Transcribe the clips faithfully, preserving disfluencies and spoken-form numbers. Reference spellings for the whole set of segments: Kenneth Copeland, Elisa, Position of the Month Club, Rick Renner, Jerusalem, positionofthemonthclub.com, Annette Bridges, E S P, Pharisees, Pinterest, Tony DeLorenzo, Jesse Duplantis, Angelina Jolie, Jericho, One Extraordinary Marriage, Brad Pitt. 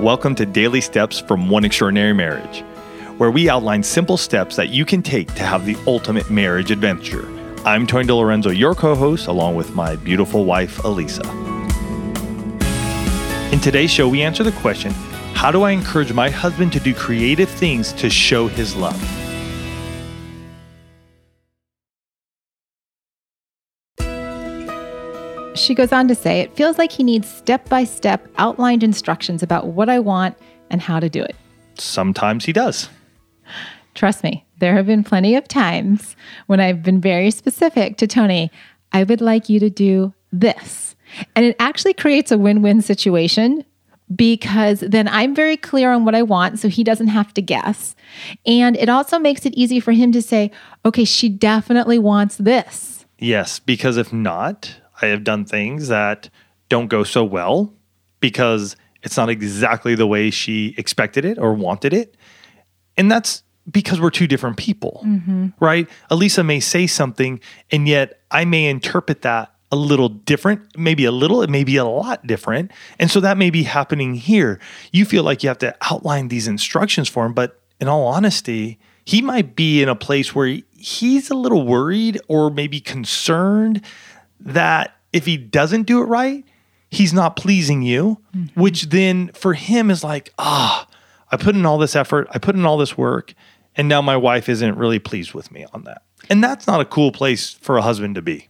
Welcome to Daily Steps from One Extraordinary Marriage, where we outline simple steps that you can take to have the ultimate marriage adventure. I'm Tony DeLorenzo, your co-host, along with my beautiful wife, Elisa. In today's show, we answer the question, how do I encourage my husband to do creative things to show his love? She goes on to say, it feels like he needs step-by-step outlined instructions about what I want and how to do it. Sometimes he does. Trust me, there have been plenty of times when I've been very specific to Tony, I would like you to do this. And it actually creates a win-win situation because then I'm very clear on what I want, so he doesn't have to guess. And it also makes it easy for him to say, okay, she definitely wants this. Yes, because if not, I have done things that don't go so well because it's not exactly the way she expected it or wanted it. And that's because we're two different people, mm-hmm. right? Elisa may say something, and yet I may interpret that a little different, maybe a little, it may be a lot different. And so that may be happening here. You feel like you have to outline these instructions for him, but in all honesty, he might be in a place where he's a little worried or maybe concerned that if he doesn't do it right, he's not pleasing you, mm-hmm. which then for him is like, ah, oh, I put in all this effort, I put in all this work, and now my wife isn't really pleased with me on that. And that's not a cool place for a husband to be.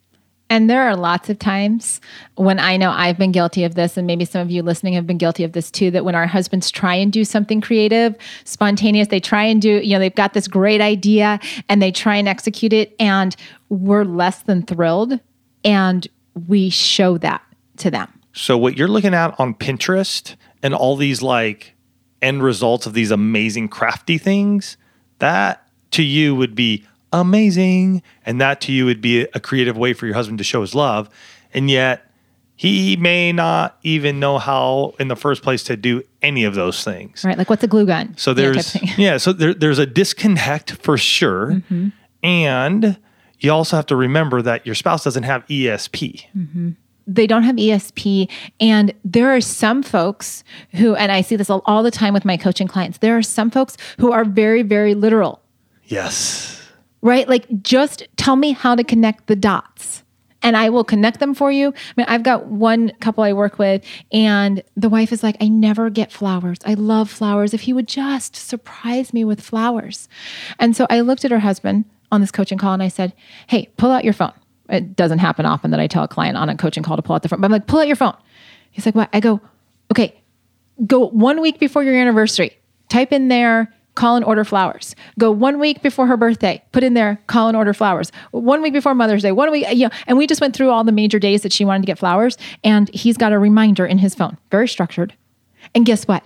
And there are lots of times when I know I've been guilty of this, and maybe some of you listening have been guilty of this too, that when our husbands try and do something creative, spontaneous, they try and do, you know, they've got this great idea and they try and execute it, and we're less than thrilled. And we show that to them. So what you're looking at on Pinterest and all these like end results of these amazing crafty things, that to you would be amazing. And that to you would be a creative way for your husband to show his love. And yet he may not even know how in the first place to do any of those things. Right. Like what's a glue gun? So there's, yeah, yeah so there, there's a disconnect for sure. Mm-hmm. And you also have to remember that your spouse doesn't have E S P. Mm-hmm. They don't have E S P. And there are some folks who, and I see this all, all the time with my coaching clients, there are some folks who are very, very literal. Yes. Right? Like, just tell me how to connect the dots and I will connect them for you. I mean, I've got one couple I work with and the wife is like, I never get flowers. I love flowers. If he would just surprise me with flowers. And so I looked at her husband on this coaching call and I said, hey, pull out your phone. It doesn't happen often that I tell a client on a coaching call to pull out the phone, but I'm like, pull out your phone. He's like, what? I go, okay, go one week before your anniversary, type in there, call and order flowers. Go one week before her birthday, put in there, call and order flowers. One week before Mother's Day, one week, you know, and we just went through all the major days that she wanted to get flowers and he's got a reminder in his phone, very structured. And guess what?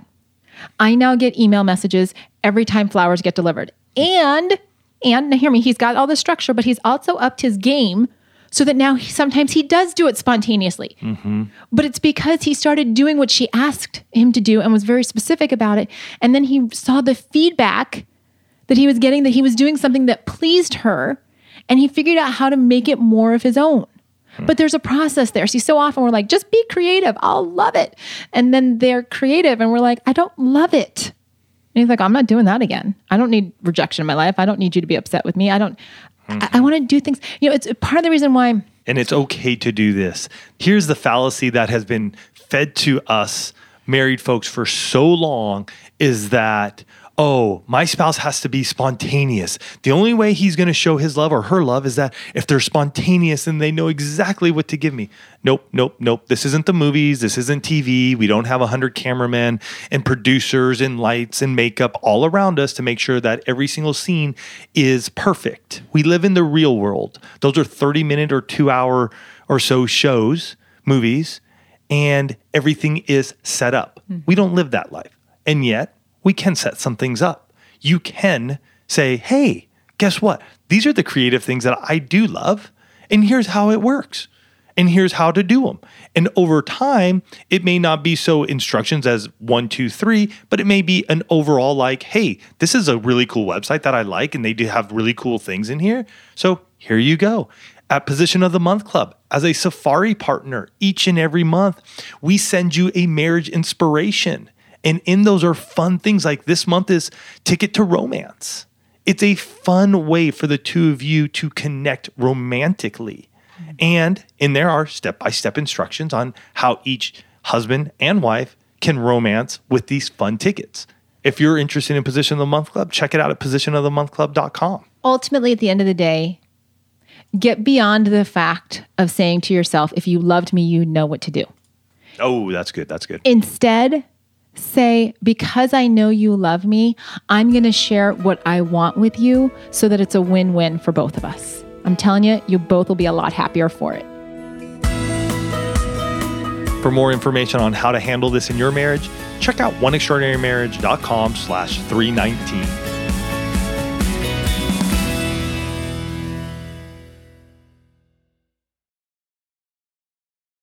I now get email messages every time flowers get delivered. And And now hear me, he's got all the structure, but he's also upped his game so that now he, sometimes he does do it spontaneously. Mm-hmm. But it's because he started doing what she asked him to do and was very specific about it. And then he saw the feedback that he was getting, that he was doing something that pleased her, and he figured out how to make it more of his own. Mm-hmm. But there's a process there. See, so often we're like, just be creative. I'll love it. And then they're creative and we're like, I don't love it. And he's like, I'm not doing that again. I don't need rejection in my life. I don't need you to be upset with me. I don't, mm-hmm. I, I want to do things. You know, it's part of the reason why. And it's okay to do this. Here's the fallacy that has been fed to us married folks for so long is that, oh, my spouse has to be spontaneous. The only way he's going to show his love or her love is that if they're spontaneous and they know exactly what to give me. Nope, nope, nope. This isn't the movies. This isn't T V. We don't have one hundred cameramen and producers and lights and makeup all around us to make sure that every single scene is perfect. We live in the real world. Those are thirty-minute or two-hour or so shows, movies, and everything is set up. Mm-hmm. We don't live that life. And yet, we can set some things up. You can say, hey, guess what? These are the creative things that I do love, and here's how it works, and here's how to do them. And over time, it may not be so instructions as one, two, three, but it may be an overall like, hey, this is a really cool website that I like, and they do have really cool things in here. So here you go. At Position of the Month Club, as a Safari partner, each and every month, we send you a marriage inspiration. And in those are fun things like this month is Ticket to Romance. It's a fun way for the two of you to connect romantically. Mm-hmm. And, and there are step-by-step instructions on how each husband and wife can romance with these fun tickets. If you're interested in Position of the Month Club, check it out at position of the month club dot com. Ultimately, at the end of the day, get beyond the fact of saying to yourself, if you loved me, you know what to do. Oh, that's good. That's good. Instead, say, because I know you love me, I'm going to share what I want with you so that it's a win-win for both of us. I'm telling you, you both will be a lot happier for it. For more information on how to handle this in your marriage, check out one extraordinary marriage dot com slash three nineteen.